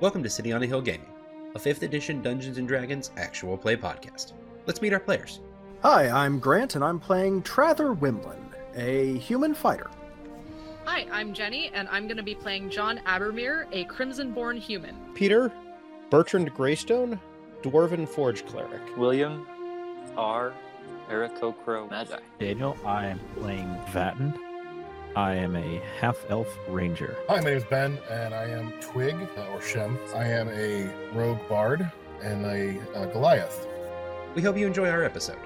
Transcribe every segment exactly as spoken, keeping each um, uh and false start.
Welcome to City on a Hill Gaming, a fifth edition Dungeons and Dragons actual play podcast. Let's meet our players. Hi, I'm Grant, and I'm playing Trather Wimblin, a human fighter. Hi, I'm Jenny, and I'm going to be playing John Abermere, a crimson-born human. Peter, Bertrand Greystone, dwarven forge cleric. William R. Erico Cro Magi. Daniel, I am playing Vatten. I am a half-elf ranger. Hi, my name is Ben, and I am Twig, or Shem. I am a rogue bard and a uh, Goliath. We hope you enjoy our episode.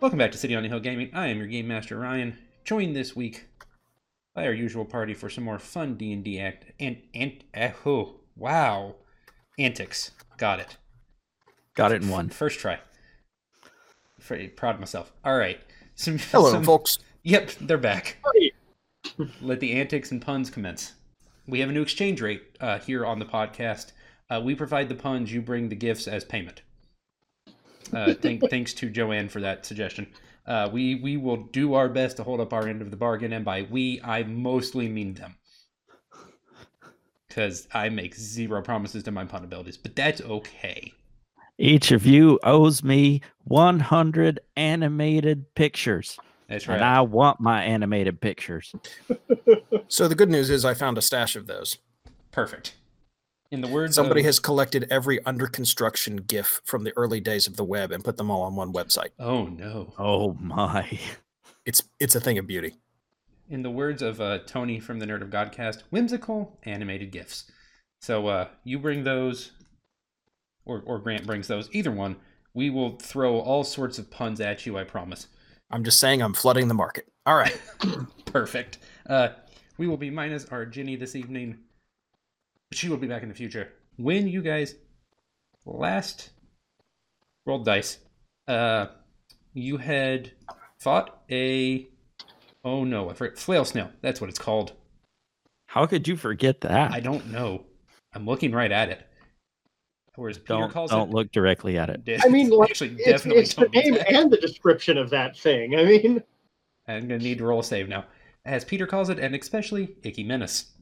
Welcome back to City on a Hill Gaming. I am your Game Master, Ryan, joined this week by our usual party for some more fun D and D act and, and uh, oh, wow, antics. Got it. Got it in one. First try. Proud of myself. All right. Some, Hello, some, folks. Yep, they're back. Let the antics and puns commence. We have a new exchange rate uh, here on the podcast. Uh, we provide the puns, you bring the gifts as payment. Uh, thank, thanks to Joanne for that suggestion. Uh, we we will do our best to hold up our end of the bargain, and by we, I mostly mean them, because I make zero promises to my pun abilities, but that's okay. Each of you owes me one hundred animated pictures. That's right. And I want my animated pictures. So the good news is I found a stash of those. Perfect. In the words Somebody of, has collected every under construction GIF from the early days of the web and put them all on one website. Oh, no. Oh, my. It's it's a thing of beauty. In the words of uh, Tony from the Nerd of Godcast, whimsical animated GIFs. So uh, you bring those, or, or Grant brings those. Either one. We will throw all sorts of puns at you, I promise. I'm just saying I'm flooding the market. All right. Perfect. Uh, we will be minus our Ginny this evening. She will be back in the future. When you guys last rolled dice, uh, you had fought a... Oh, no. I forget. Flail snail. That's what it's called. How could you forget that? I don't know. I'm looking right at it. Whereas Peter don't, calls don't it... Don't look directly at it. I mean, like, actually, it's, definitely it's the name and the description of that thing. I mean... I'm going to need to roll a save now. As Peter calls it, and especially Icky Menace.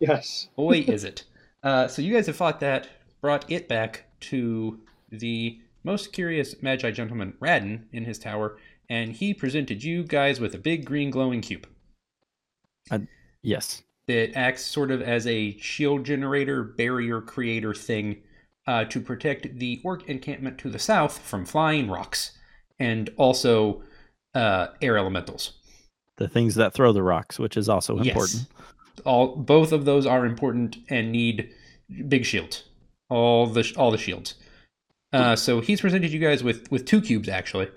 Yes. Boy, is it. Uh, so you guys have fought that, brought it back to the most curious Magi gentleman, Radin, in his tower, and he presented you guys with a big green glowing cube. Uh, yes. It acts sort of as a shield generator, barrier creator thing uh, to protect the orc encampment to the south from flying rocks and also uh, air elementals. The things that throw the rocks, which is also important. Yes. All both of those are important and need big shields. All the all the shields. Uh, so he's presented you guys with, with two cubes actually.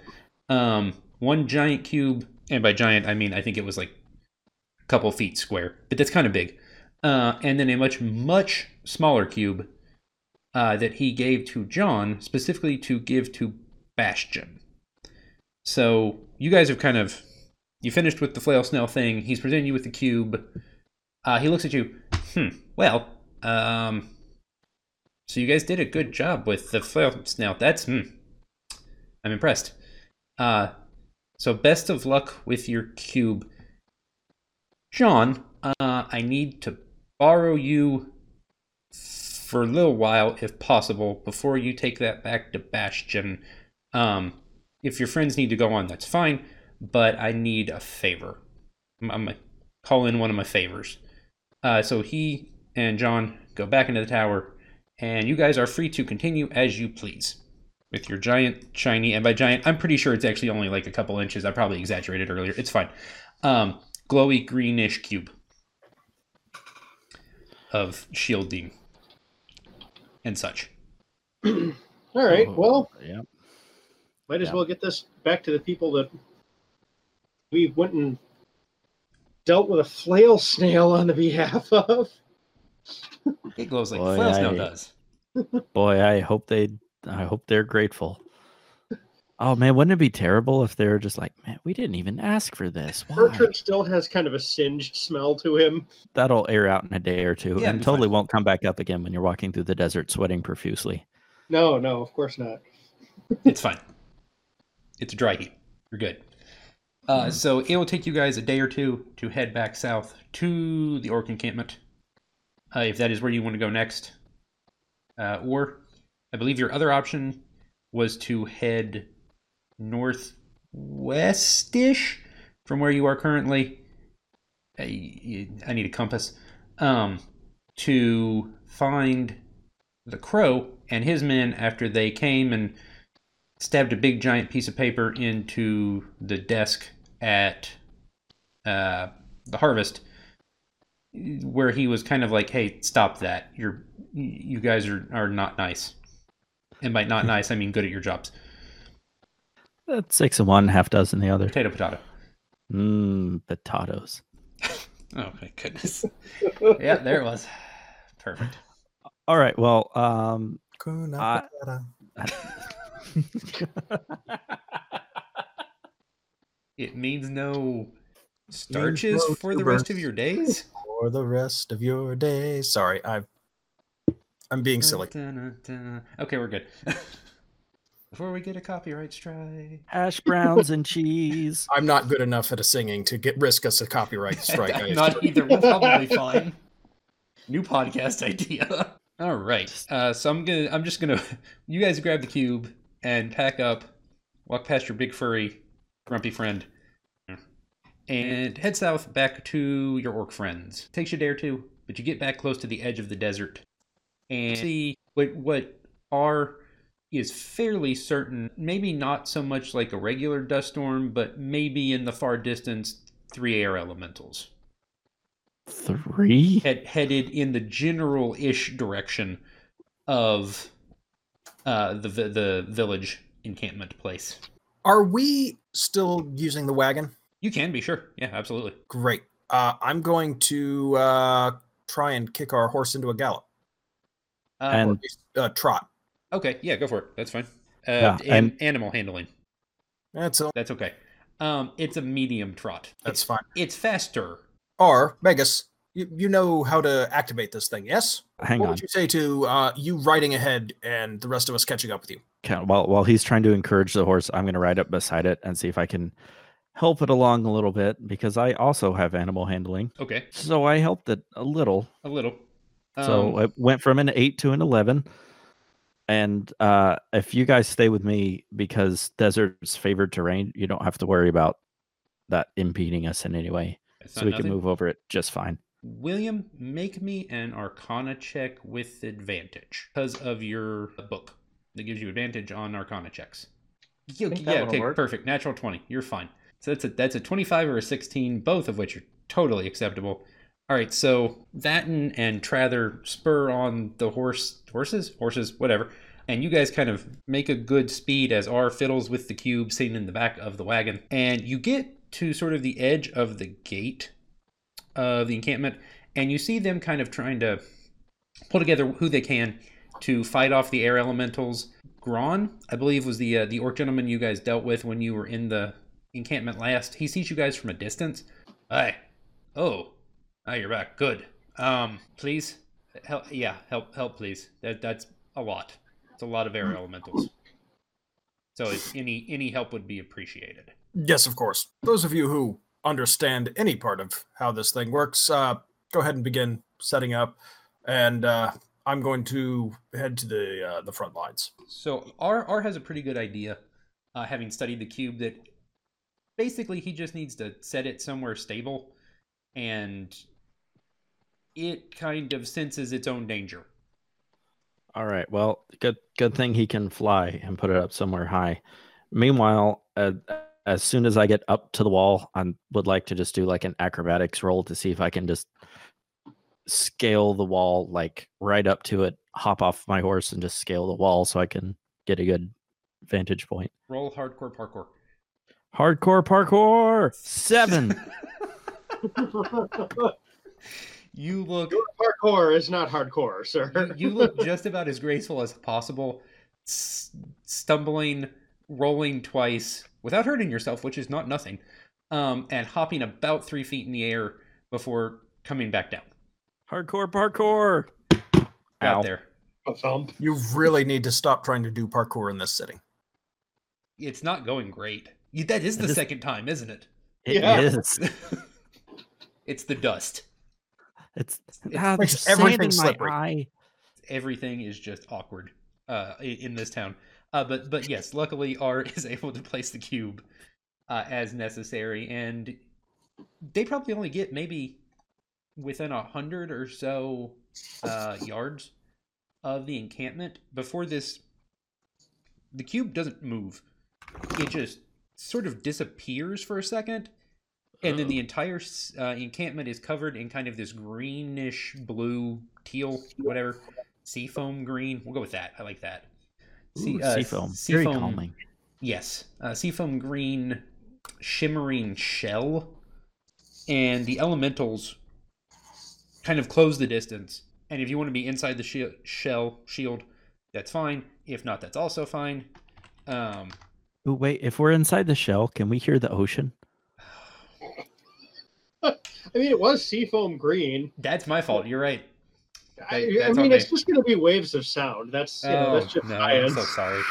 Um, one giant cube, and by giant I mean I think it was like a couple feet square, but that's kind of big. Uh, and then a much much smaller cube uh, that he gave to John specifically to give to Bastion. So you guys have kind of you finished with the flail snail thing. He's presented you with the cube. Uh, he looks at you, hmm, well, um, so you guys did a good job with the flail snail. That's, hmm, I'm impressed. Uh, so best of luck with your cube. John, uh, I need to borrow you for a little while, if possible, before you take that back to Bastion. Um, if your friends need to go on, that's fine, but I need a favor. I'm, I'm gonna call in one of my favors. Uh, so he and John go back into the tower, and you guys are free to continue as you please with your giant, shiny, and by giant, I'm pretty sure it's actually only like a couple inches. I probably exaggerated earlier. It's fine. Um, glowy greenish cube of shielding and such. All right. Well, oh, yeah. might as yeah. well get this back to the people that we went and dealt with a flail snail on the behalf of. It glows like boy, flail I, snail does. Boy, I hope they I hope they're grateful. Oh man, wouldn't it be terrible if they're just like, man, we didn't even ask for this. Why? Bertrand still has kind of a singed smell to him. That'll air out in a day or two yeah, and totally fine. Won't come back up again when you're walking through the desert sweating profusely. No, no, of course not. It's fine. It's a dry heat. You're good. Uh, mm. So it will take you guys a day or two to head back south to the orc encampment, uh, if that is where you want to go next. Uh, or I believe your other option was to head northwest-ish from where you are currently. I, I need a compass. Um, to find the Crow and his men after they came and stabbed a big giant piece of paper into the desk at uh, the Harvest, where he was kind of like, hey, stop that. You're, you guys are, are not nice. And by not nice, I mean good at your jobs. That's six and one, half dozen the other. Potato, potato. Mmm, potatoes. Oh, my goodness. Yeah, there it was. Perfect. All right, well... Um, uh, it means no starches means for the rest of your days? For the rest of your days. Sorry, I, I'm being silly. Okay, we're good. Before we get a copyright strike. Hash browns and cheese. I'm not good enough at a singing to get risk us a copyright strike. Not either. We're probably fine. New podcast idea. All right. Uh, so I'm gonna. I'm just gonna. You guys grab the cube and pack up. Walk past your big furry grumpy friend, and head south back to your orc friends. Takes you a day or two, but you get back close to the edge of the desert and see what what are. Is fairly certain, maybe not so much like a regular dust storm, but maybe in the far distance, three air elementals. Three? Head, headed in the general-ish direction of uh, the the village encampment place. Are we still using the wagon? You can be, sure. Yeah, absolutely. Great. Uh, I'm going to uh, try and kick our horse into a gallop. Uh, and... Or at least, uh, trot. Okay, yeah, go for it. That's fine. Uh, yeah, and animal handling. That's all. That's okay. Um, it's a medium trot. That's it's, fine. It's faster. Or, Megas, you, you know how to activate this thing, yes? Hang what on. What would you say to uh, you riding ahead and the rest of us catching up with you? Okay, while, while he's trying to encourage the horse, I'm going to ride up beside it and see if I can help it along a little bit, because I also have animal handling. Okay. So I helped it a little. A little. Um, so it went from an eight to an eleven. And uh, if you guys stay with me, because desert's favored terrain, you don't have to worry about that impeding us in any way. It's so we nothing. Can move over it just fine. William, make me an Arcana check with advantage because of your book. That gives you advantage on Arcana checks. Yeah, yeah okay, work. Perfect. Natural twenty. You're fine. So that's a, that's a twenty-five or a sixteen, both of which are totally acceptable. All right, so Vatten and Trather spur on the horse, horses, horses, whatever, and you guys kind of make a good speed as R fiddles with the cube sitting in the back of the wagon, and you get to sort of the edge of the gate of the encampment, and you see them kind of trying to pull together who they can to fight off the air elementals. Gron, I believe, was the uh, the orc gentleman you guys dealt with when you were in the encampment last. He sees you guys from a distance. Hi. Oh. Oh, you're back. Good. Um, please, help. Yeah, help, help, please. That that's a lot. It's a lot of air elementals. So, if any any help would be appreciated. Yes, of course. Those of you who understand any part of how this thing works, uh, go ahead and begin setting up, and uh, I'm going to head to the uh, the front lines. So, R R has a pretty good idea, uh, having studied the cube, that basically he just needs to set it somewhere stable, and it kind of senses its own danger. All right. Well, good good thing he can fly and put it up somewhere high. Meanwhile, uh, as soon as I get up to the wall, I would like to just do like an acrobatics roll to see if I can just scale the wall, like right up to it, hop off my horse and just scale the wall so I can get a good vantage point. Roll hardcore parkour. Hardcore parkour! Seven! You look. Your parkour is not hardcore, sir. You, you look just about as graceful as possible, s- stumbling, rolling twice without hurting yourself, which is not nothing, um, and hopping about three feet in the air before coming back down. Hardcore parkour. Out there. A thump. You really need to stop trying to do parkour in this setting. It's not going great. That is the second time, isn't it? It yeah. is. It's the dust. It's, it's ah, makes everything slippery. Eye. Everything is just awkward uh, in this town. Uh, but but yes, luckily R is able to place the cube uh, as necessary, and they probably only get maybe within a hundred or so uh, yards of the encampment before this. The cube doesn't move; it just sort of disappears for a second. And then the entire uh, encampment is covered in kind of this greenish blue, teal, whatever, seafoam green. We'll go with that. I like that. Sea, Ooh, uh, seafoam. Seafoam. Very calming. Yes. Uh, seafoam green shimmering shell. And the elementals kind of close the distance. And if you want to be inside the shi- shell shield, that's fine. If not, that's also fine. Um, Ooh, wait, if we're inside the shell, can we hear the ocean? I mean, it was seafoam green. That's my fault. You're right. That, I, I mean, okay. It's just going to be waves of sound. That's, you know, oh, that's just no, science. I'm so sorry.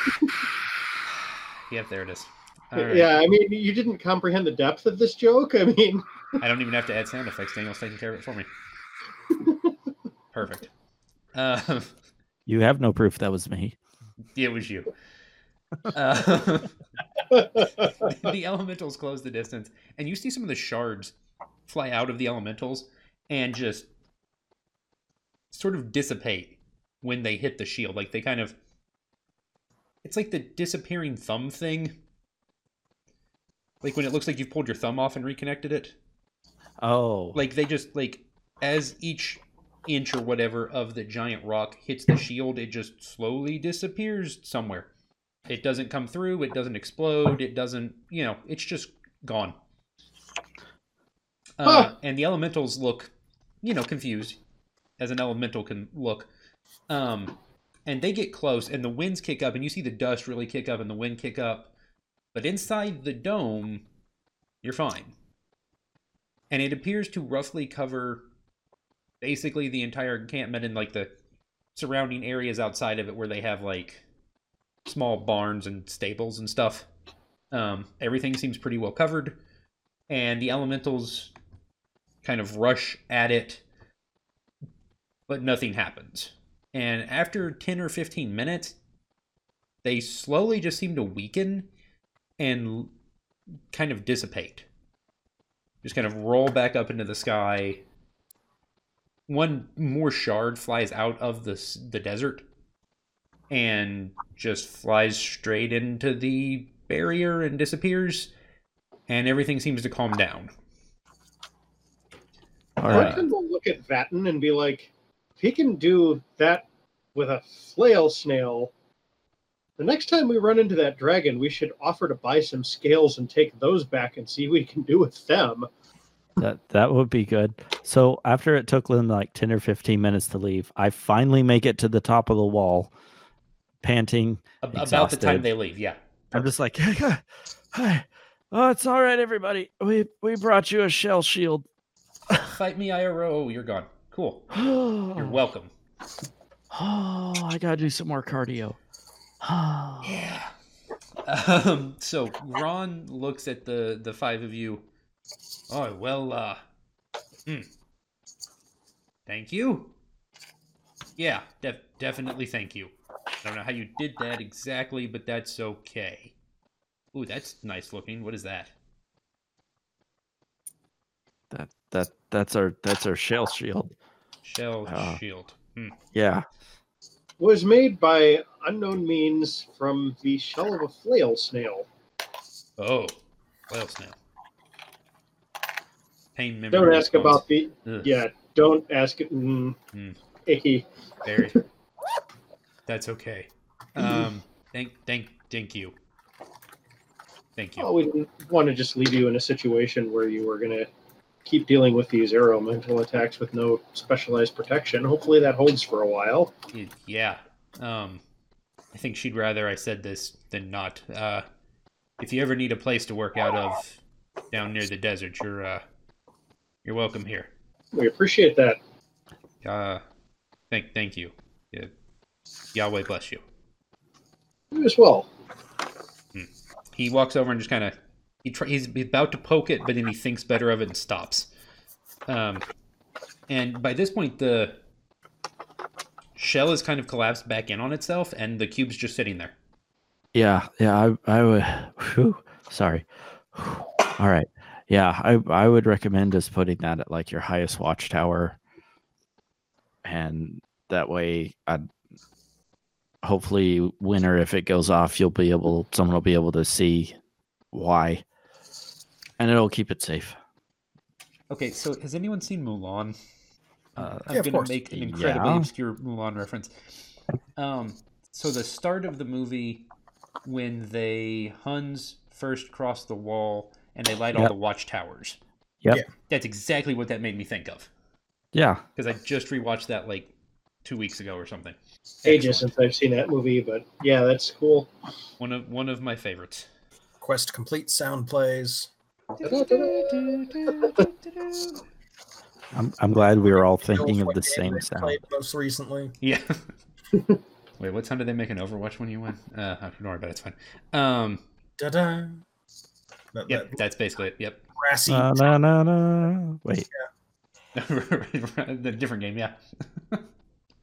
Yep, there it is. All right. Yeah, I mean, you didn't comprehend the depth of this joke. I mean... I don't even have to add sound effects. Daniel's taking care of it for me. Perfect. Uh, you have no proof that was me. It was you. Uh, the elementals close the distance, and you see some of the shards fly out of the elementals and just sort of dissipate when they hit the shield. Like they kind of, it's like the disappearing thumb thing. Like when it looks like you've pulled your thumb off and reconnected it. Oh. Like they just, like, as each inch or whatever of the giant rock hits the shield, it just slowly disappears somewhere. It doesn't come through. It doesn't explode. It doesn't, you know, it's just gone. Uh, oh. And the elementals look, you know, confused, as an elemental can look. Um, and they get close, and the winds kick up, and you see the dust really kick up, and the wind kick up. But inside the dome, you're fine. And it appears to roughly cover basically the entire encampment and, like, the surrounding areas outside of it where they have, like, small barns and stables and stuff. Um, everything seems pretty well covered. And the elementals kind of rush at it, but nothing happens. And after ten or fifteen minutes, they slowly just seem to weaken and kind of dissipate. Just kind of roll back up into the sky. One more shard flies out of the, the desert and just flies straight into the barrier and disappears. And everything seems to calm down. All right. Can we look at Vatten and be like, if he can do that with a flail snail, the next time we run into that dragon, we should offer to buy some scales and take those back and see what we can do with them. That that would be good. So after it took Lynn like ten or fifteen minutes to leave, I finally make it to the top of the wall, panting. About exhausted. The time they leave, yeah. I'm just like, oh, it's all right, everybody. We we brought you a shell shield. Fight me, I R O. You're gone. Cool. You're welcome. Oh, I gotta do some more cardio. Yeah. Um, so Ron looks at the, the five of you. Oh, well, uh, mm. thank you. Yeah, def- definitely thank you. I don't know how you did that exactly, but that's okay. Ooh, that's nice looking. What is that? That that that's our that's our shell shield. Shell uh, shield. Hmm. Yeah. Was made by unknown means from the shell of a flail snail. Oh, flail snail. Pain memory. Don't ask response. About the. Ugh. Yeah. Don't ask it. Mm, mm. Icky. Very. That's okay. Um. Thank. Thank. Thank you. Thank you. Oh, we didn't want to just leave you in a situation where you were going to keep dealing with these aero mental attacks with no specialized protection. Hopefully that holds for a while. Yeah. Um, I think she'd rather I said this than not. Uh, if you ever need a place to work out of down near the desert, you're uh, you're welcome here. We appreciate that. Uh, thank, thank you. Yeah. Yahweh bless you. You as well. He walks over and just kind of He try, he's about to poke it, but then he thinks better of it and stops. Um, and by this point, the shell is kind of collapsed back in on itself, and the cube's just sitting there. Yeah, yeah, I, I would. Whew, sorry. Whew, all right. Yeah, I, I would recommend just putting that at like your highest watchtower, and that way, I'd hopefully winter if it goes off, you'll be able, someone will be able to see why, and it'll keep it safe. Okay, so has anyone seen Mulan? Uh, I'm yeah, going to make an incredibly yeah. obscure Mulan reference. Um, so the start of the movie, when they Huns first cross the wall and they light yep. all the watchtowers. Yep. Yeah. That's exactly what that made me think of. Yeah. Because I just rewatched that like two weeks ago or something. Ages Excellent. Since I've seen that movie, but yeah, that's cool. One of one of my favorites. Quest complete, sound plays. I'm I'm glad we were all thinking of the same sound. Most recently. Yeah. Wait, what sound did they make in Overwatch when you went? Uh, I don't know about it, it's fine. Um, da-da. That, yep, that, that's basically it. Yep. Brassy. Na, na, na, na. Wait. Yeah. The different game, yeah.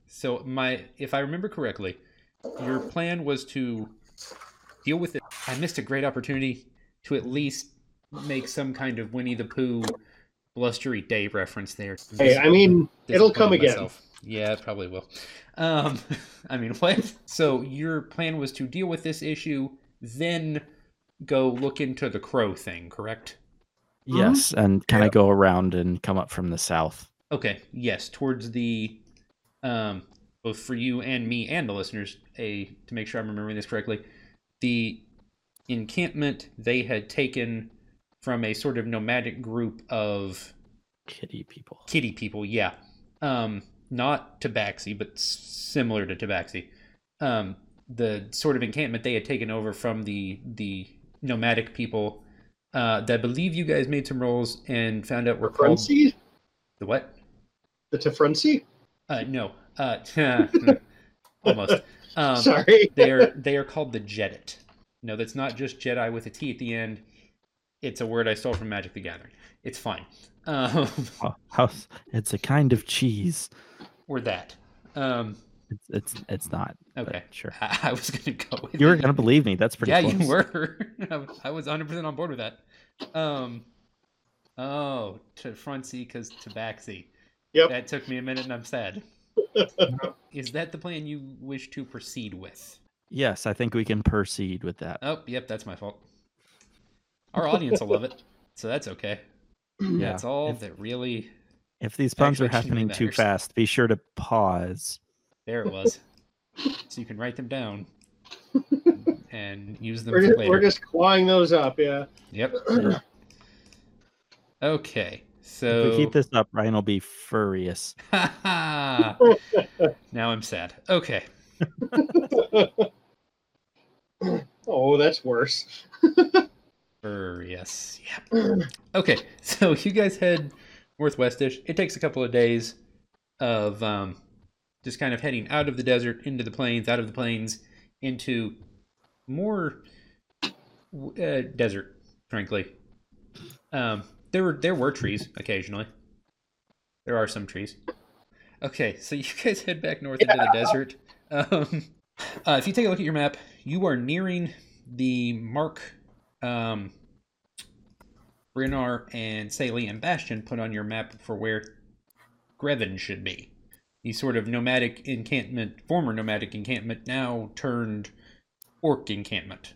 So my, if I remember correctly, your plan was to deal with it. I missed a great opportunity to at least make some kind of Winnie the Pooh blustery day reference there. Hey, I mean, it'll come myself. again. Yeah, it probably will. Um, I mean, what? So your plan was to deal with this issue, then go look into the crow thing, correct? Yes, mm-hmm. and kind of yeah. go around and come up from the south. Okay, yes, towards the, um, both for you and me and the listeners, a to make sure I'm remembering this correctly, the encampment they had taken from a sort of nomadic group of... Kitty people. Kitty people, yeah. Um, not Tabaxi, but similar to Tabaxi. Um, the sort of encampment they had taken over from the the nomadic people uh, that I believe you guys made some rolls and found out were... Tefrensi? The what? The Tefrensi? Uh, no. Uh, almost. Um, Sorry. they are they are called the Jeddit. No, that's not just Jedi with a T at the end. It's a word I stole from Magic the Gathering. It's fine. Um, it's a kind of cheese. Or that. Um, it's, it's it's not. Okay. Sure. I, I was going to go with You were going to believe me. That's pretty Yeah, close. You were. I was one hundred percent on board with that. Um, oh, Tefrensi because Tabaxi. Yep. That took me a minute and I'm sad. Is that the plan you wish to proceed with? Yes, I think we can proceed with that. Oh, yep, that's my fault. Our audience will love it, so that's okay. Yeah, that's all if, that really... If these puns are happening too fast, be sure to pause. There it was. So you can write them down and use them we're for just, later. We're just clawing those up, yeah. Yep. Yeah. Okay, so... If we keep this up, Ryan will be furious. Now I'm sad. Okay. Oh, that's worse. Yes. Yeah. Okay. So you guys head northwestish. It takes a couple of days of um, just kind of heading out of the desert into the plains, out of the plains into more uh, desert. Frankly, um, there were there were trees occasionally. There are some trees. Okay. So you guys head back north yeah. into the desert. Um, uh, if you take a look at your map, you are nearing the mark. Um, Brenar and Saley and Bastion put on your map for where Greven should be. The sort of nomadic encampment, former nomadic encampment, now turned orc encampment.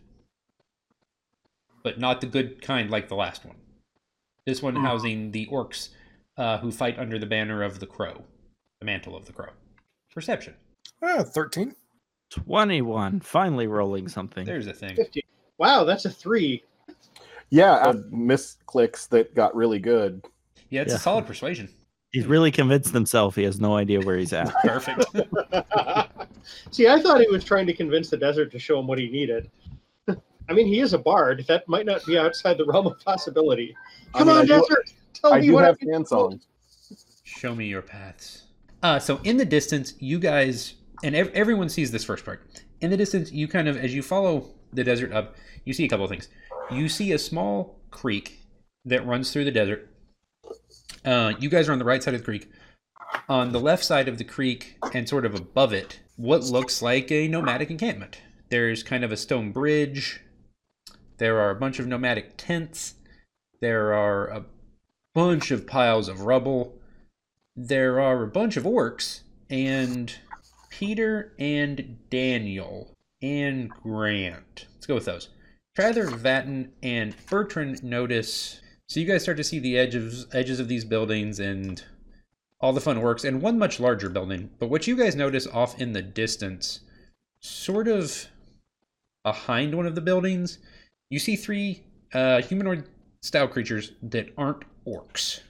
But not the good kind like the last one. This one housing the orcs uh, who fight under the banner of the crow. The mantle of the crow. Perception. Ah, thirteen. twenty-one. Finally rolling something. There's a thing. fifteen. Wow, that's a three. Yeah, uh, misclicks that got really good. Yeah, it's yeah. a solid persuasion. He's really convinced himself he has no idea where he's at. Perfect. See, I thought he was trying to convince the desert to show him what he needed. I mean, he is a bard. That might not be outside the realm of possibility. Come I mean, on, I desert! Do, Tell I me do what have I can do. Show me your paths. Uh, so in the distance, you guys, and ev- everyone sees this first part. In the distance, you kind of, as you follow the desert up, you see a couple of things. you see a small creek that runs through the desert. Uh, you guys are on the right side of the creek. On the left side of the creek and sort of above it, what looks like a nomadic encampment. There's kind of a stone bridge. There are a bunch of nomadic tents. There are a bunch of piles of rubble. There are a bunch of orcs and Peter and Daniel and Grant. Let's go with those. Trather, Vatten, and Bertrand notice. So you guys start to see the edges, edges of these buildings and all the fun orcs and one much larger building. But what you guys notice off in the distance, sort of behind one of the buildings, you see three uh, humanoid-style creatures that aren't orcs.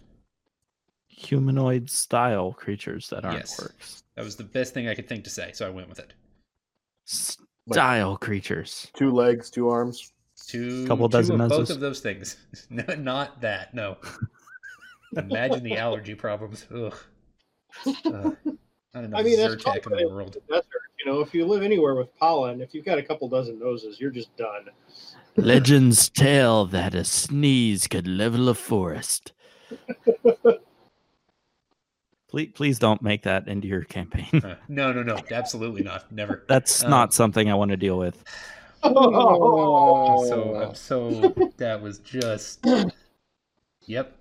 Humanoid-style creatures that aren't yes. orcs. That was the best thing I could think to say, so I went with it. Style like, creatures. Two legs, two arms. Two, Couple two dozen of both of those things. No, not that, no. Imagine the allergy problems. Ugh. Uh, I don't know. I mean, that's in the world. Desert. You know, if you live anywhere with pollen, if you've got a couple dozen noses, you're just done. Legends tell that a sneeze could level a forest. please, please don't make that into your campaign. uh, no, no, no. Absolutely not. Never. That's um, not something I want to deal with. Oh, I'm so, I'm so that was just. Yep.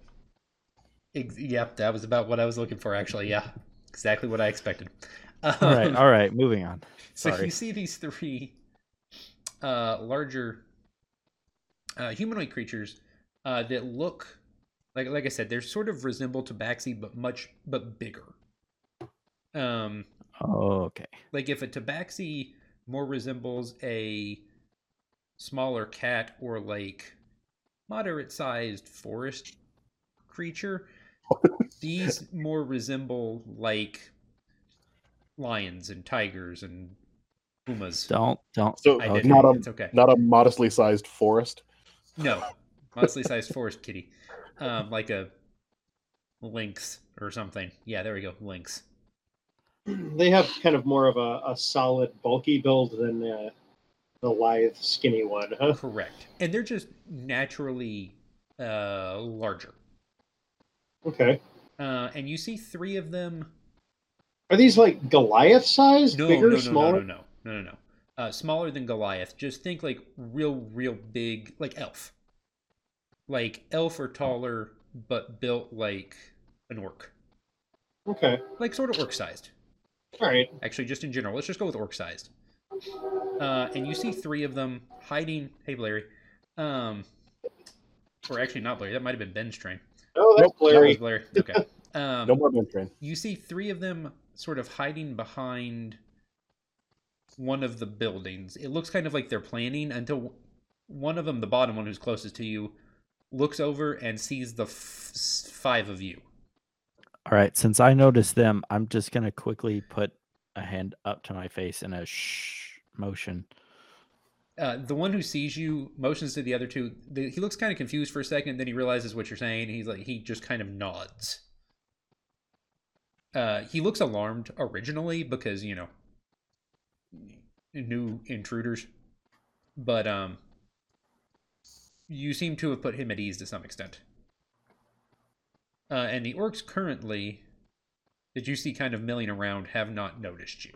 Yep, that was about what I was looking for, actually. Yeah, exactly what I expected. Um, all right, all right, moving on. Sorry. So you see these three uh, larger uh, humanoid creatures uh, that look, like like I said, they're sort of resemble tabaxi, but much, but bigger. Um, oh, okay. Like if a tabaxi more resembles a smaller cat or like moderate-sized forest creature, these more resemble like lions and tigers and pumas. Don't don't. So okay. not a it's okay. not a modestly sized forest. No, modestly sized forest kitty, um, like a lynx or something. Yeah, there we go, lynx. They have kind of more of a, a solid, bulky build than the, the lithe, skinny one. Huh? Correct, and they're just naturally uh, larger. Okay. Uh, and you see three of them. Are these like Goliath size? No, bigger, no, no, smaller? no, no, no, no, no. Uh, smaller than Goliath. Just think like real, real big, like elf. Like elf or taller, but built like an orc. Okay. Like sort of orc sized. All right. Actually, just in general. Let's just go with orc sized. Uh, and you see three of them hiding. Hey, Larry. Um, or actually not Larry. That might have been Ben's train. Oh, that's nope, Larry. That was Larry. Okay. Um, no more mentoring. You see three of them sort of hiding behind one of the buildings. It looks kind of like they're planning until one of them, the bottom one who's closest to you, looks over and sees the f- five of you. All right. Since I noticed them, I'm just going to quickly put a hand up to my face in a shh motion. Uh, the one who sees you motions to the other two. The, he looks kind of confused for a second, then he realizes what you're saying. He's like, he just kind of nods. Uh, he looks alarmed originally because, you know, new intruders. But um, you seem to have put him at ease to some extent. Uh, and the orcs currently that you see kind of milling around have not noticed you.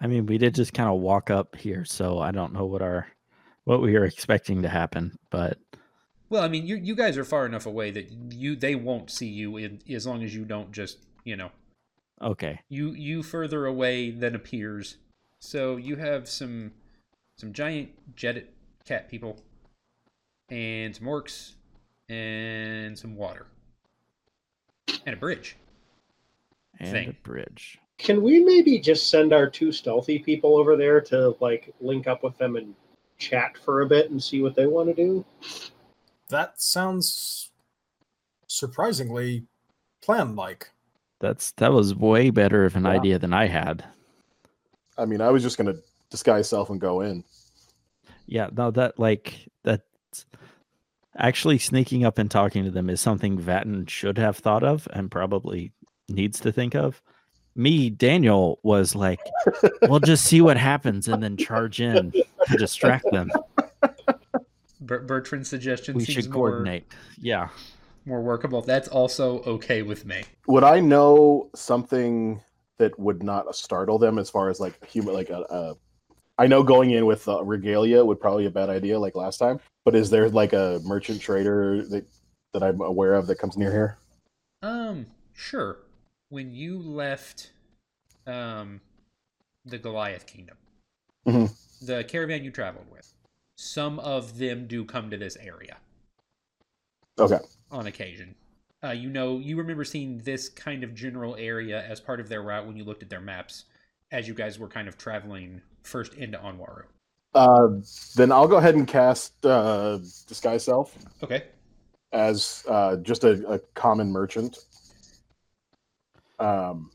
I mean, we did just kind of walk up here, so I don't know what our what we are expecting to happen. But well, I mean, you you guys are far enough away that you they won't see you in, as long as you don't just you know. Okay. You you further away than appears, so you have some some giant Jeddit cat people, and some orcs, and some water, and a bridge. And thing. a bridge. Can we maybe just send our two stealthy people over there to, like, link up with them and chat for a bit and see what they want to do? That sounds surprisingly plan-like. That's That was way better of an yeah. idea than I had. I mean, I was just going to disguise self and go in. Yeah, no, that, like, that actually sneaking up and talking to them is something Vatten should have thought of and probably needs to think of. Me, Daniel, was like, we'll just see what happens and then charge in to distract them. Bertrand's suggestion we seems should coordinate. More, yeah, more workable. That's also okay with me. Would I know something that would not startle them as far as like human, like a, a I know going in with uh, regalia would probably be a bad idea, like last time. But is there like a merchant trader that that I'm aware of that comes near here? Um, sure. When you left, um, the Goliath Kingdom, mm-hmm. the caravan you traveled with, some of them do come to this area. Okay. On occasion, uh, you know, you remember seeing this kind of general area as part of their route when you looked at their maps, as you guys were kind of traveling first into Onwaru. Uh, then I'll go ahead and cast uh, Disguise Self. Okay. As uh, just a, a common merchant. Um,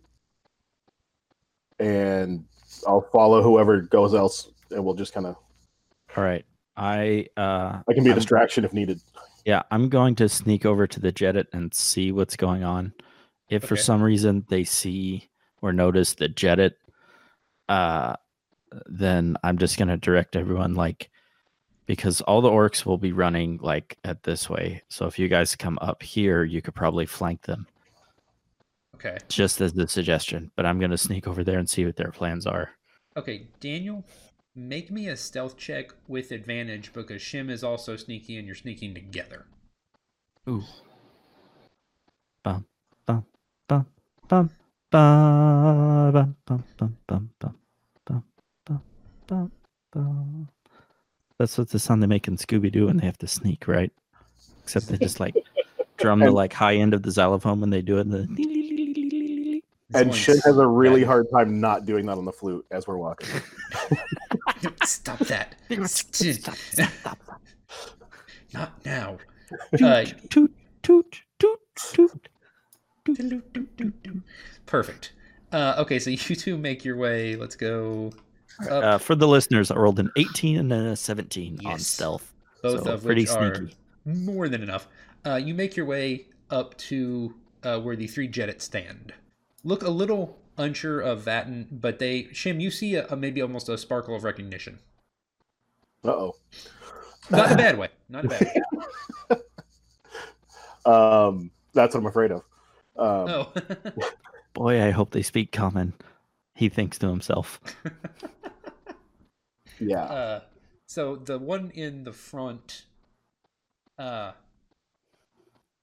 and I'll follow whoever goes else, and we'll just kind of... All right. I uh, I can be a I'm, distraction if needed. Yeah, I'm going to sneak over to the Jeddit and see what's going on. If okay. for some reason they see or notice the Jeddit, uh, then I'm just going to direct everyone, like, because all the orcs will be running, like, at this way. So if you guys come up here, you could probably flank them. Okay. Just as the suggestion. But I'm going to sneak over there and see what their plans are. Okay, Daniel, make me a stealth check with advantage, because Shem is also sneaky, and you're sneaking together. Ooh. Bum, bum, bum, bum, bum, bum, bum, bum, bum, bum. That's what the sound they make in Scooby-Doo when they have to sneak, right? Except they just like drum the like high end of the xylophone when they do it. And, the... and Shin has a really hard time not doing that on the flute as we're walking. Stop that! Stop, stop, stop. Not now. Uh, toot toot toot toot toot. Perfect. Uh, okay, so you two make your way. Let's go. Uh, for the listeners, I rolled an eighteen and a seventeen yes. on stealth. Both so of pretty which are sneaky. More than enough. Uh, you make your way up to uh, where the three Jeddits stand. Look a little unsure of Vatten, but they... Shim, you see a, a maybe almost a sparkle of recognition. Uh-oh. Not a bad way. Not a bad way. um, that's what I'm afraid of. Um, oh. Boy, I hope they speak common. He thinks to himself. Yeah. Uh, so the one in the front uh,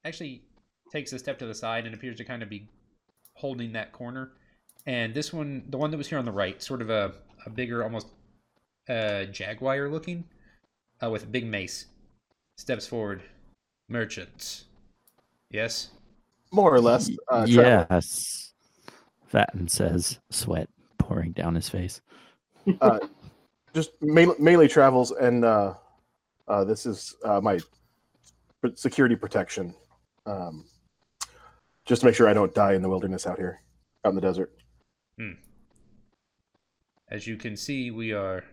actually takes a step to the side and appears to kind of be holding that corner. And this one, the one that was here on the right, sort of a, a bigger, almost uh, jaguar looking, uh, with a big mace, steps forward. Merchants. Yes? More or less. Uh, yes. Vatten says, sweat pouring down his face. uh, just mainly, mainly travels, and uh, uh, this is uh, my security protection. Um, just to make sure I don't die in the wilderness out here, out in the desert. Hmm. As you can see, we are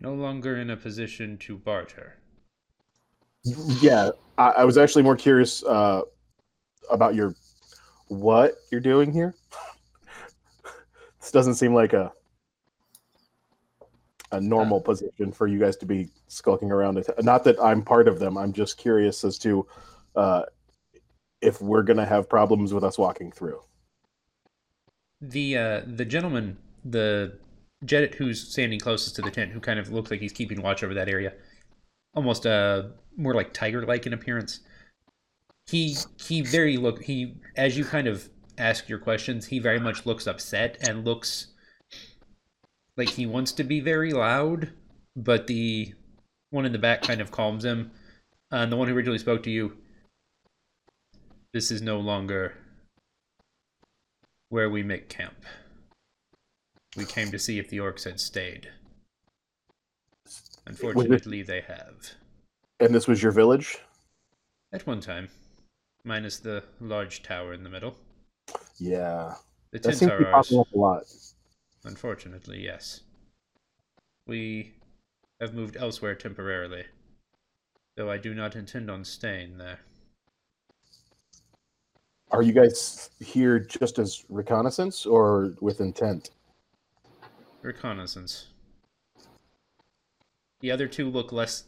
no longer in a position to barter. Yeah, I, I was actually more curious uh, about your... what you're doing here. This doesn't seem like a a normal uh, position for you guys to be skulking around. Not that I'm part of them. I'm just curious as to uh, if we're going to have problems with us walking through. The uh, the gentleman, the Jeddit who's standing closest to the tent, who kind of looks like he's keeping watch over that area, almost uh, more like tiger-like in appearance, He he very look he as you kind of ask your questions, he very much looks upset and looks like he wants to be very loud, but the one in the back kind of calms him. Uh, and the one who originally spoke to you, this is no longer where we make camp. We came to see if the orcs had stayed. Unfortunately, they have. And this was your village? At one time. Minus the large tower in the middle. Yeah. The tents are ours. Up a lot. Unfortunately, yes. We have moved elsewhere temporarily, though I do not intend on staying there. Are you guys here just as reconnaissance or with intent? Reconnaissance. The other two look less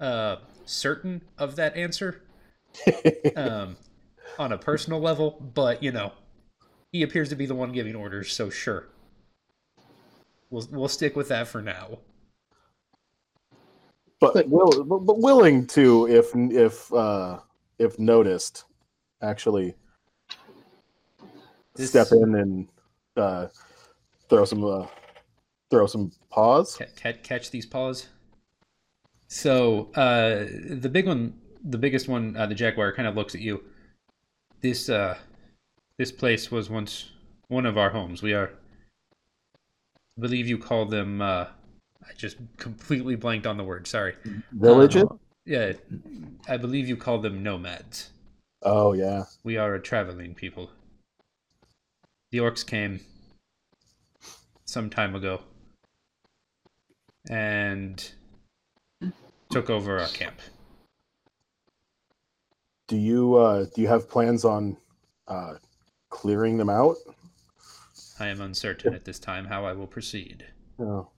uh, certain of that answer um, on a personal level, but, you know, he appears to be the one giving orders, so sure. We'll, we'll stick with that for now. But, will, but willing to, if if uh, if noticed, actually this... step in and uh, throw some uh, throw some paws. Catch, catch these paws. So uh, the big one, the biggest one, uh, the jaguar kind of looks at you. This uh, this place was once one of our homes. We are, I believe you call them. Uh, I just completely blanked on the word. Sorry. Villages? Um, yeah. I believe you call them nomads. Oh, yeah. We are a traveling people. The orcs came some time ago and took over our camp. Do you uh, do you have plans on uh, clearing them out? I am uncertain at this time how I will proceed. Oh.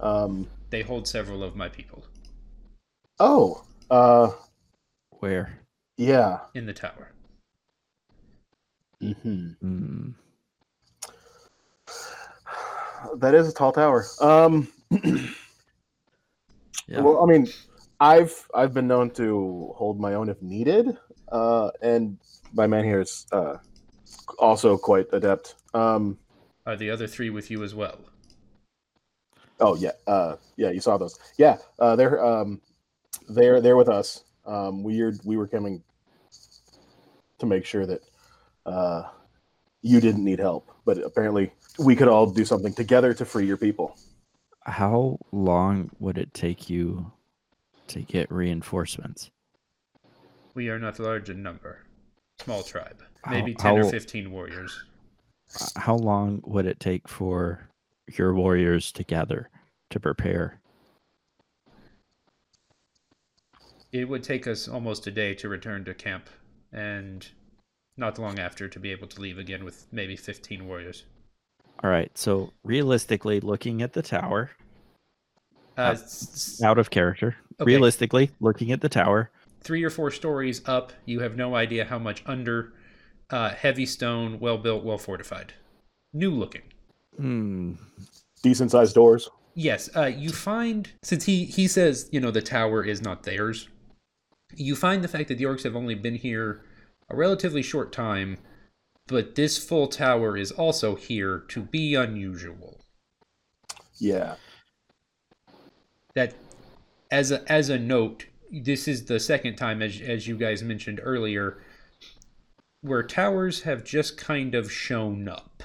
Um, they hold several of my people. Oh, uh, where? Yeah, in the tower. Mm-hmm. Mm. That is a tall tower. Um, yeah. Well, I mean, I've I've been known to hold my own if needed, uh, and my man here is uh, also quite adept. Um, Are the other three with you as well? Oh yeah, uh, yeah. You saw those. Yeah, uh, they're um, they're they're with us. Um, we are, we were coming to make sure that uh, you didn't need help, but apparently we could all do something together to free your people. How long would it take you to get reinforcements? We are not large in number. Small tribe, maybe how, ten how, or fifteen warriors. How long would it take for your warriors to gather, to prepare? It would take us almost a day to return to camp, and not long after to be able to leave again with maybe fifteen warriors. All right, so realistically, looking at the tower, uh, out, out of character, okay. Realistically, looking at the tower, three or four stories up, you have no idea how much under, uh, heavy stone, well-built, well-fortified. New-looking. Hmm. Decent sized doors. Yes. Uh, you find, since he, he says, you know, the tower is not theirs, you find the fact that the orcs have only been here a relatively short time, but this full tower is also here to be unusual. Yeah. That, as a, as a note, this is the second time, as, as you guys mentioned earlier, where towers have just kind of shown up.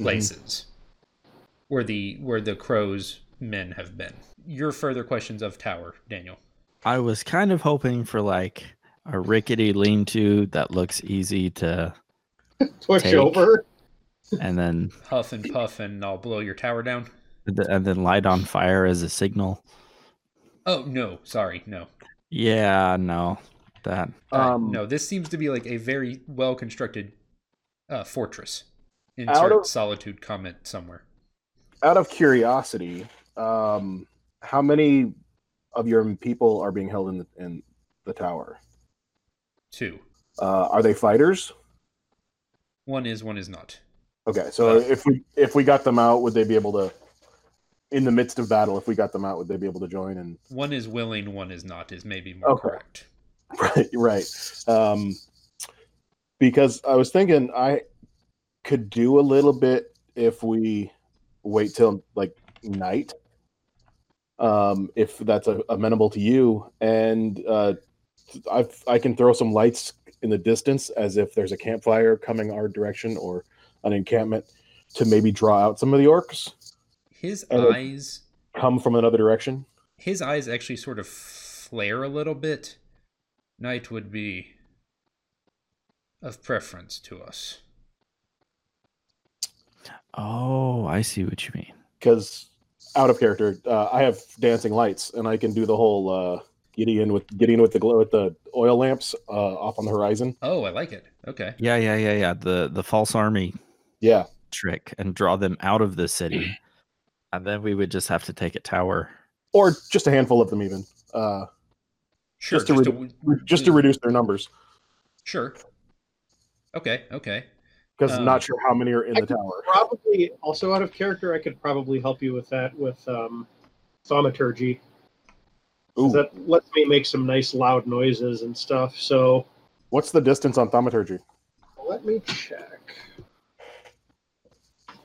Places mm-hmm. where the where the crow's men have been. Your further questions of tower, Daniel. I was kind of hoping for like a rickety lean-to that looks easy to push over, and then huff and puff, and I'll blow your tower down, and then light on fire as a signal. Oh no! Sorry, no. Yeah, no. That um, uh, no. This seems to be like a very well-constructed uh, fortress. Insert of, solitude comment somewhere. Out of curiosity, um, how many of your people are being held in the, in the tower? Two. Uh, are they fighters? One is, one is not. Okay, so uh, if we if we got them out, would they be able to, in the midst of battle, if we got them out, would they be able to join? And one is willing, one is not, is maybe more okay. correct. Right, right. Um, because I was thinking, I... could do a little bit if we wait till like night, um, if that's a, amenable to you, and uh, I I can throw some lights in the distance as if there's a campfire coming our direction or an encampment to maybe draw out some of the orcs. His eyes come from another direction. His eyes actually sort of flare a little bit. Night would be of preference to us. Oh, I see what you mean. Because out of character, uh, I have dancing lights, and I can do the whole uh, Gideon with Gideon with the glow with the oil lamps uh, off on the horizon. Oh, I like it. Okay. Yeah, yeah, yeah, yeah. The the false army. Yeah. Trick and draw them out of the city And then we would just have to take a tower. Or just a handful of them even. Uh, sure. Just to, just, re to, just to reduce their numbers. Sure. Okay, okay. Because um, I'm not sure how many are in I the tower. Probably, also out of character, I could probably help you with that with um, Thaumaturgy. That lets me make some nice loud noises and stuff, so... What's the distance on Thaumaturgy? Let me check.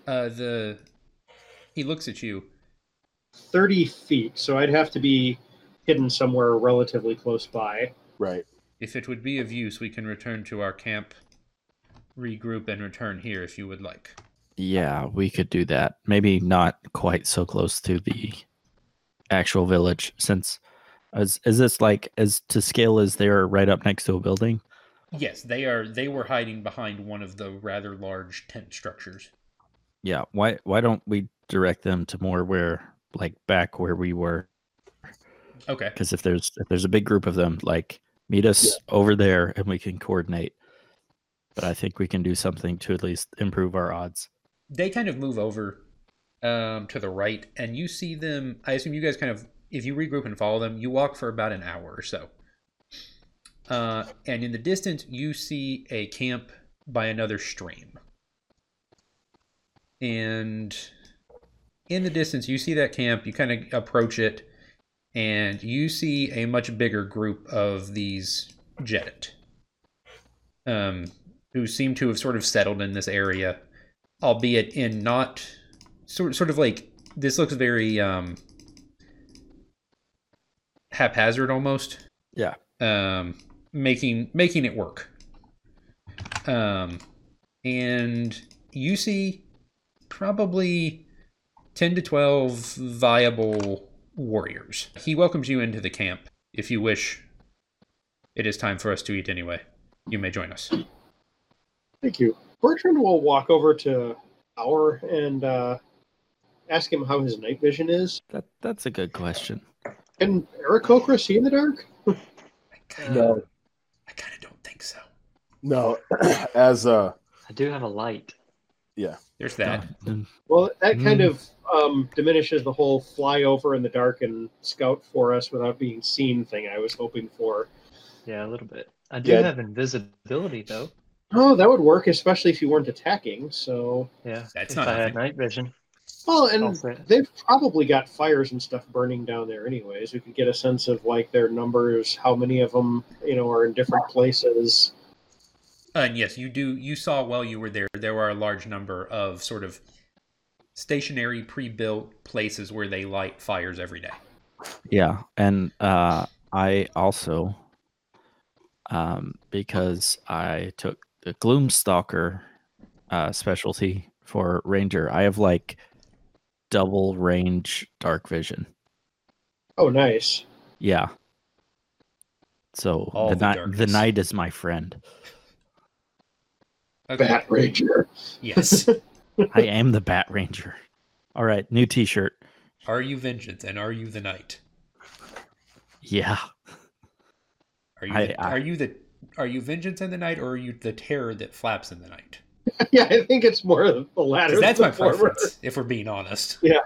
Uh, the... He looks at you. thirty feet, so I'd have to be hidden somewhere relatively close by. Right. If it would be of use, we can return to our camp, regroup, and return here if you would like. Yeah, we could do that. Maybe not quite so close to the actual village, since... Is, is this like, as to scale as they are right up next to a building? Yes, they are. They were hiding behind one of the rather large tent structures. Yeah, why why don't we direct them to more where, like, back where we were? Okay. Because if there's if there's a big group of them, like, meet us yeah. over there and we can coordinate. But I think we can do something to at least improve our odds. They kind of move over um, to the right, and you see them, I assume you guys kind of, if you regroup and follow them, you walk for about an hour or so. Uh, and in the distance, you see a camp by another stream. And in the distance, you see that camp, you kind of approach it, and you see a much bigger group of these Jeddit, um, who seem to have sort of settled in this area, albeit in not... Sort, sort of like... This looks very... Um, haphazard almost. Yeah. Um, making making it work. Um, and you see probably ten to twelve viable warriors. He welcomes you into the camp. If you wish, it is time for us to eat anyway. You may join us. Thank you. Bertrand will walk over to Our and uh, ask him how his night vision is. That That's a good question. Can Aarakocra see in the dark? I kinda, no, I kind of don't think so. No, as uh, I do have a light. Yeah, there's that. Well, that mm. kind of um, diminishes the whole fly over in the dark and scout for us without being seen thing I was hoping for. Yeah, a little bit. I do yeah. have invisibility though. Oh, that would work, especially if you weren't attacking. So yeah, that's if not I had night vision. Well, and they've probably got fires and stuff burning down there anyways. We could get a sense of, like, their numbers, how many of them, you know, are in different places. And yes, you do. You saw while you were there, there were a large number of sort of stationary, pre-built places where they light fires every day. Yeah, and uh, I also, um, because I took the Gloomstalker uh, specialty for Ranger, I have, like... double range dark vision. Oh, nice. Yeah. So the, the, the night is my friend. Okay. Bat Ranger. Yes. I am the Bat Ranger. All right, new t-shirt. Are you vengeance and are you the night? Yeah. Are you I, the, I, are you the are you vengeance in the night, or are you the terror that flaps in the night? Yeah, I think it's more of the latter. That's my preference, if we're being honest. Yeah.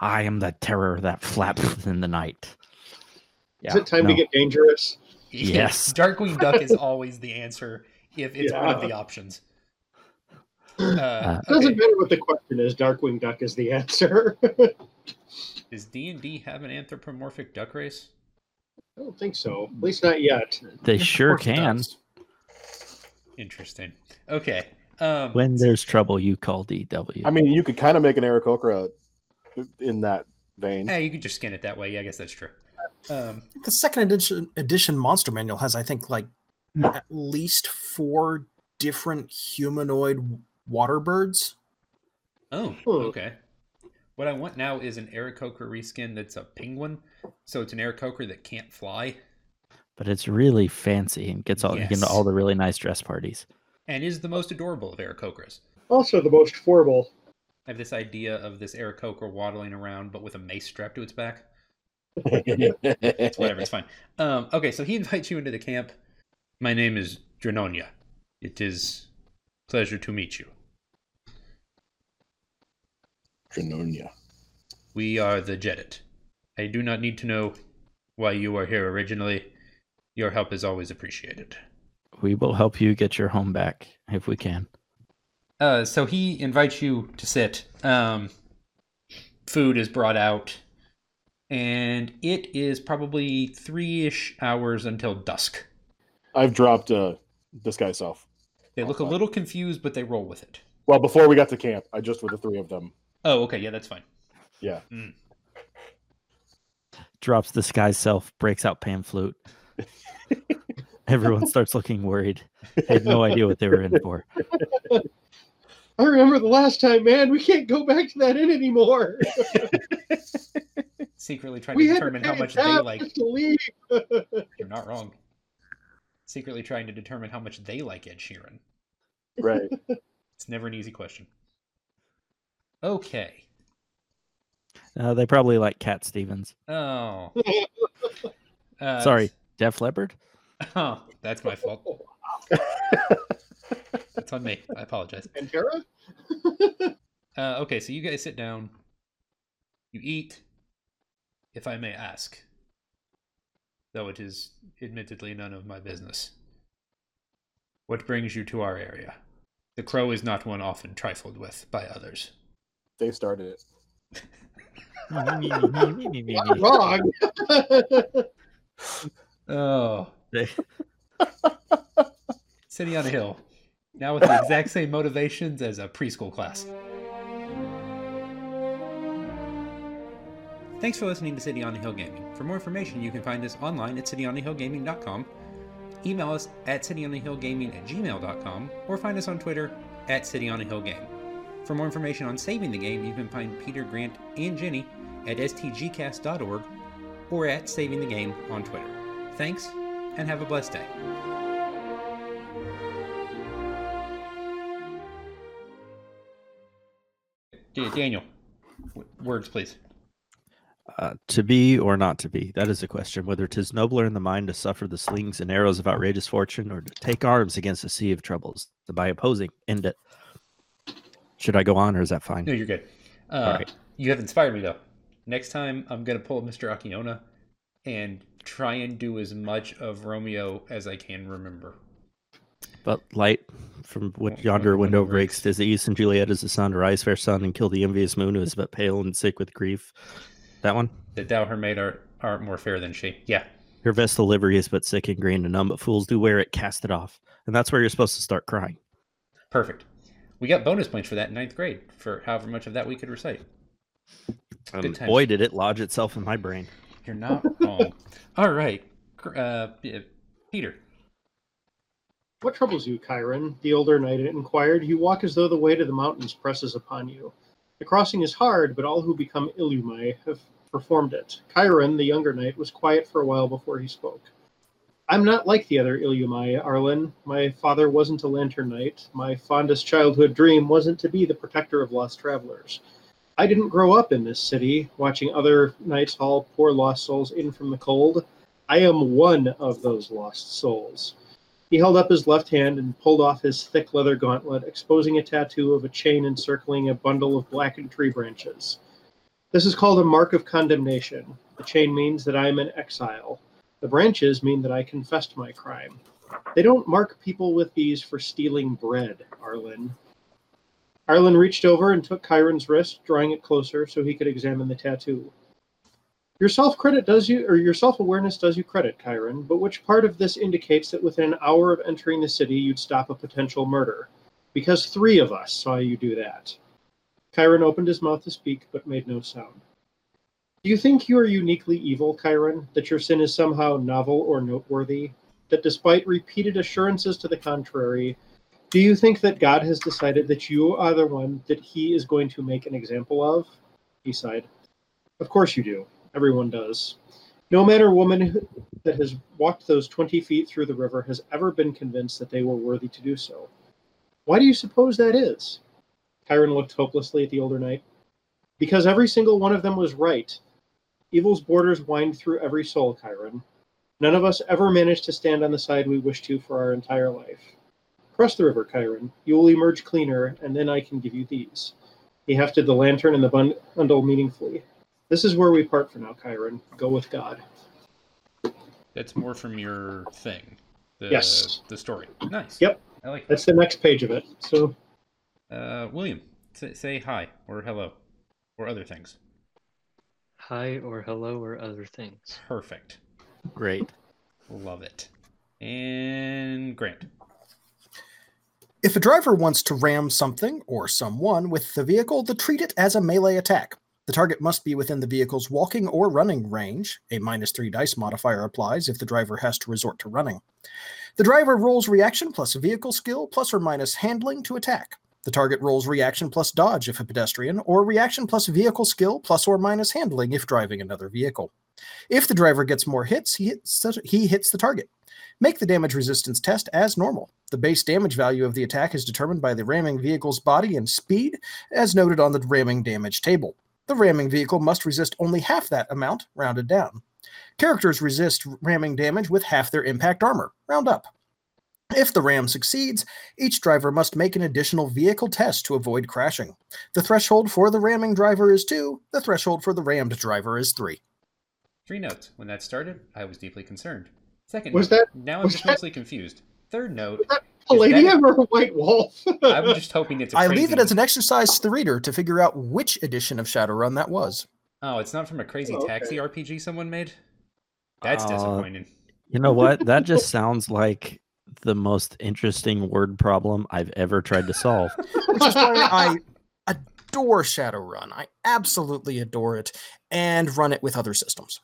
I am the terror that flaps in the night. Yeah, is it time no. to get dangerous? Yes. yes. Darkwing Duck is always the answer if it's yeah. one of the options. Uh, uh, it doesn't okay. matter what the question is. Darkwing Duck is the answer. Does D and D have an anthropomorphic duck race? I don't think so. At least not yet. They sure can. Ducks. Interesting. Okay. Um, when there's trouble, you call D W. I mean, you could kind of make an Aarakocra in that vein. Yeah, you could just skin it that way. Yeah, I guess that's true. Um, the second edition, edition monster manual has, I think, like at least four different humanoid water birds. Oh, okay. What I want now is an Aarakocra reskin that's a penguin. So it's an Aarakocra that can't fly. But it's really fancy and gets all yes. into all the really nice dress parties. And is the most adorable of Aarakocras. Also the most formal. I have this idea of this Aarakocra waddling around, but with a mace strapped to its back. It's whatever, it's fine. Um, okay, so he invites you into the camp. My name is Drenonia. It is a pleasure to meet you. Drenonia. We are the Jeddit. I do not need to know why you are here originally. Your help is always appreciated. We will help you get your home back if we can. Uh, so he invites you to sit. Um, food is brought out. And it is probably three-ish hours until dusk. I've dropped uh, this guy's self. They look a little confused, but they roll with it. Well, before we got to camp, I just were the three of them. Oh, okay. Yeah, that's fine. Yeah. Mm. Drops this guy's self, breaks out pan flute. Everyone starts looking worried. I had no idea what they were in for. I remember the last time, man. We can't go back to that inn anymore. Secretly trying we to determine to how much they like. You're not wrong. Secretly trying to determine how much they like Ed Sheeran. Right. It's never an easy question. Okay. Uh, they probably like Cat Stevens. Oh. uh, Sorry, Def Leppard? Oh, that's my fault. That's on me. I apologize. Ventura? uh, okay, so you guys sit down. You eat, if I may ask. Though it is admittedly none of my business. What brings you to our area? The crow is not one often trifled with by others. They started it. I'm wrong. Oh. City on a Hill. Now with the exact same motivations as a preschool class. Thanks for listening to City on a Hill Gaming. For more information, you can find us online at city on a hill gaming dot com, email us at city on a hill gaming at gmail dot com, or find us on Twitter at city on a hill game. For more information on saving the game, you can find Peter, Grant, and Jenny at s t g cast dot org or at Saving the Game on Twitter. Thanks, and have a blessed day. Daniel, words, please. Uh, to be or not to be, that is the question. Whether 'tis nobler in the mind to suffer the slings and arrows of outrageous fortune, or to take arms against a sea of troubles, to by opposing end it. Should I go on, or is that fine? No, you're good. Uh, All right. You have inspired me, though. Next time, I'm going to pull Mister Akiona and try and do as much of Romeo as I can remember. But light from what yonder window breaks, 'tis the east, and Juliet is the sun. Rise, fair sun, and kill the envious moon, who is but pale and sick with grief. That one? That thou her maid art, art more fair than she. Yeah. Her vestal livery is but sick and green, and none but fools do wear it. Cast it off. And that's where you're supposed to start crying. Perfect. We got bonus points for that in ninth grade, for however much of that we could recite. Um, boy, did it lodge itself in my brain. You're not wrong. All right. Uh, Peter. What troubles you, Chiron? The older knight inquired. You walk as though the weight of the mountains presses upon you. The crossing is hard, but all who become Illumai have performed it. Chiron, the younger knight, was quiet for a while before he spoke. I'm not like the other Illumai, Arlen. My father wasn't a lantern knight. My fondest childhood dream wasn't to be the protector of lost travelers. I didn't grow up in this city, watching other knights haul poor lost souls in from the cold. I am one of those lost souls. He held up his left hand and pulled off his thick leather gauntlet, exposing a tattoo of a chain encircling a bundle of blackened tree branches. This is called a mark of condemnation. The chain means that I am in exile. The branches mean that I confessed my crime. They don't mark people with these for stealing bread, Arlen. Arlen reached over and took Chiron's wrist, drawing it closer so he could examine the tattoo. Your self-credit does you, or your self-awareness does you credit, Chiron, but which part of this indicates that within an hour of entering the city you'd stop a potential murder? Because three of us saw you do that. Chiron opened his mouth to speak, but made no sound. Do you think you are uniquely evil, Chiron, that your sin is somehow novel or noteworthy? That despite repeated assurances to the contrary, do you think that God has decided that you are the one that he is going to make an example of? He sighed. Of course you do. Everyone does. No man or woman that has walked those twenty feet through the river has ever been convinced that they were worthy to do so. Why do you suppose that is? Chiron looked hopelessly at the older knight. Because every single one of them was right. Evil's borders wind through every soul, Chiron. None of us ever managed to stand on the side we wished to for our entire life. Cross the river, Chiron. You will emerge cleaner, and then I can give you these. He hefted the lantern and the bundle meaningfully. This is where we part for now, Chiron. Go with God. That's more from your thing. The, yes. The story. Nice. Yep. I like that. That's the next page of it. So, uh, William, say, say hi or hello or other things. Hi or hello or other things. Perfect. Great. Love it. And Grant. If a driver wants to ram something or someone with the vehicle, they treat it as a melee attack. The target must be within the vehicle's walking or running range. A minus three dice modifier applies if the driver has to resort to running. The driver rolls reaction plus vehicle skill plus or minus handling to attack. The target rolls reaction plus dodge if a pedestrian, or reaction plus vehicle skill plus or minus handling if driving another vehicle. If the driver gets more hits, he hits, he hits the target. Make the damage resistance test as normal. The base damage value of the attack is determined by the ramming vehicle's body and speed, as noted on the ramming damage table. The ramming vehicle must resist only half that amount, rounded down. Characters resist ramming damage with half their impact armor, round up. If the ram succeeds, each driver must make an additional vehicle test to avoid crashing. The threshold for the ramming driver is two. The threshold for the rammed driver is three. Three notes. When that started, I was deeply concerned. Second was note, that, now I'm just that, mostly confused. Third note... Was that Palladium or White Wolf? I'm just hoping it's a I crazy... I leave it as an exercise to the reader to figure out which edition of Shadowrun that was. Oh, it's not from a crazy oh, okay. taxi R P G someone made? That's uh, disappointing. You know what? That just sounds like... the most interesting word problem I've ever tried to solve. Which is why I adore Shadowrun. I absolutely adore it, and run it with other systems.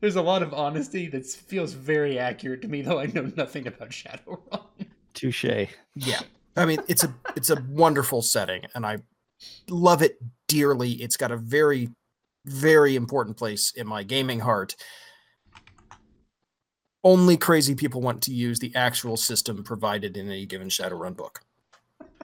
There's a lot of honesty that feels very accurate to me, though I know nothing about Shadowrun. Touché. Yeah, I mean it's a it's a wonderful setting, and I love it dearly. It's got a very, very important place in my gaming heart. Only crazy people want to use the actual system provided in a given Shadowrun book.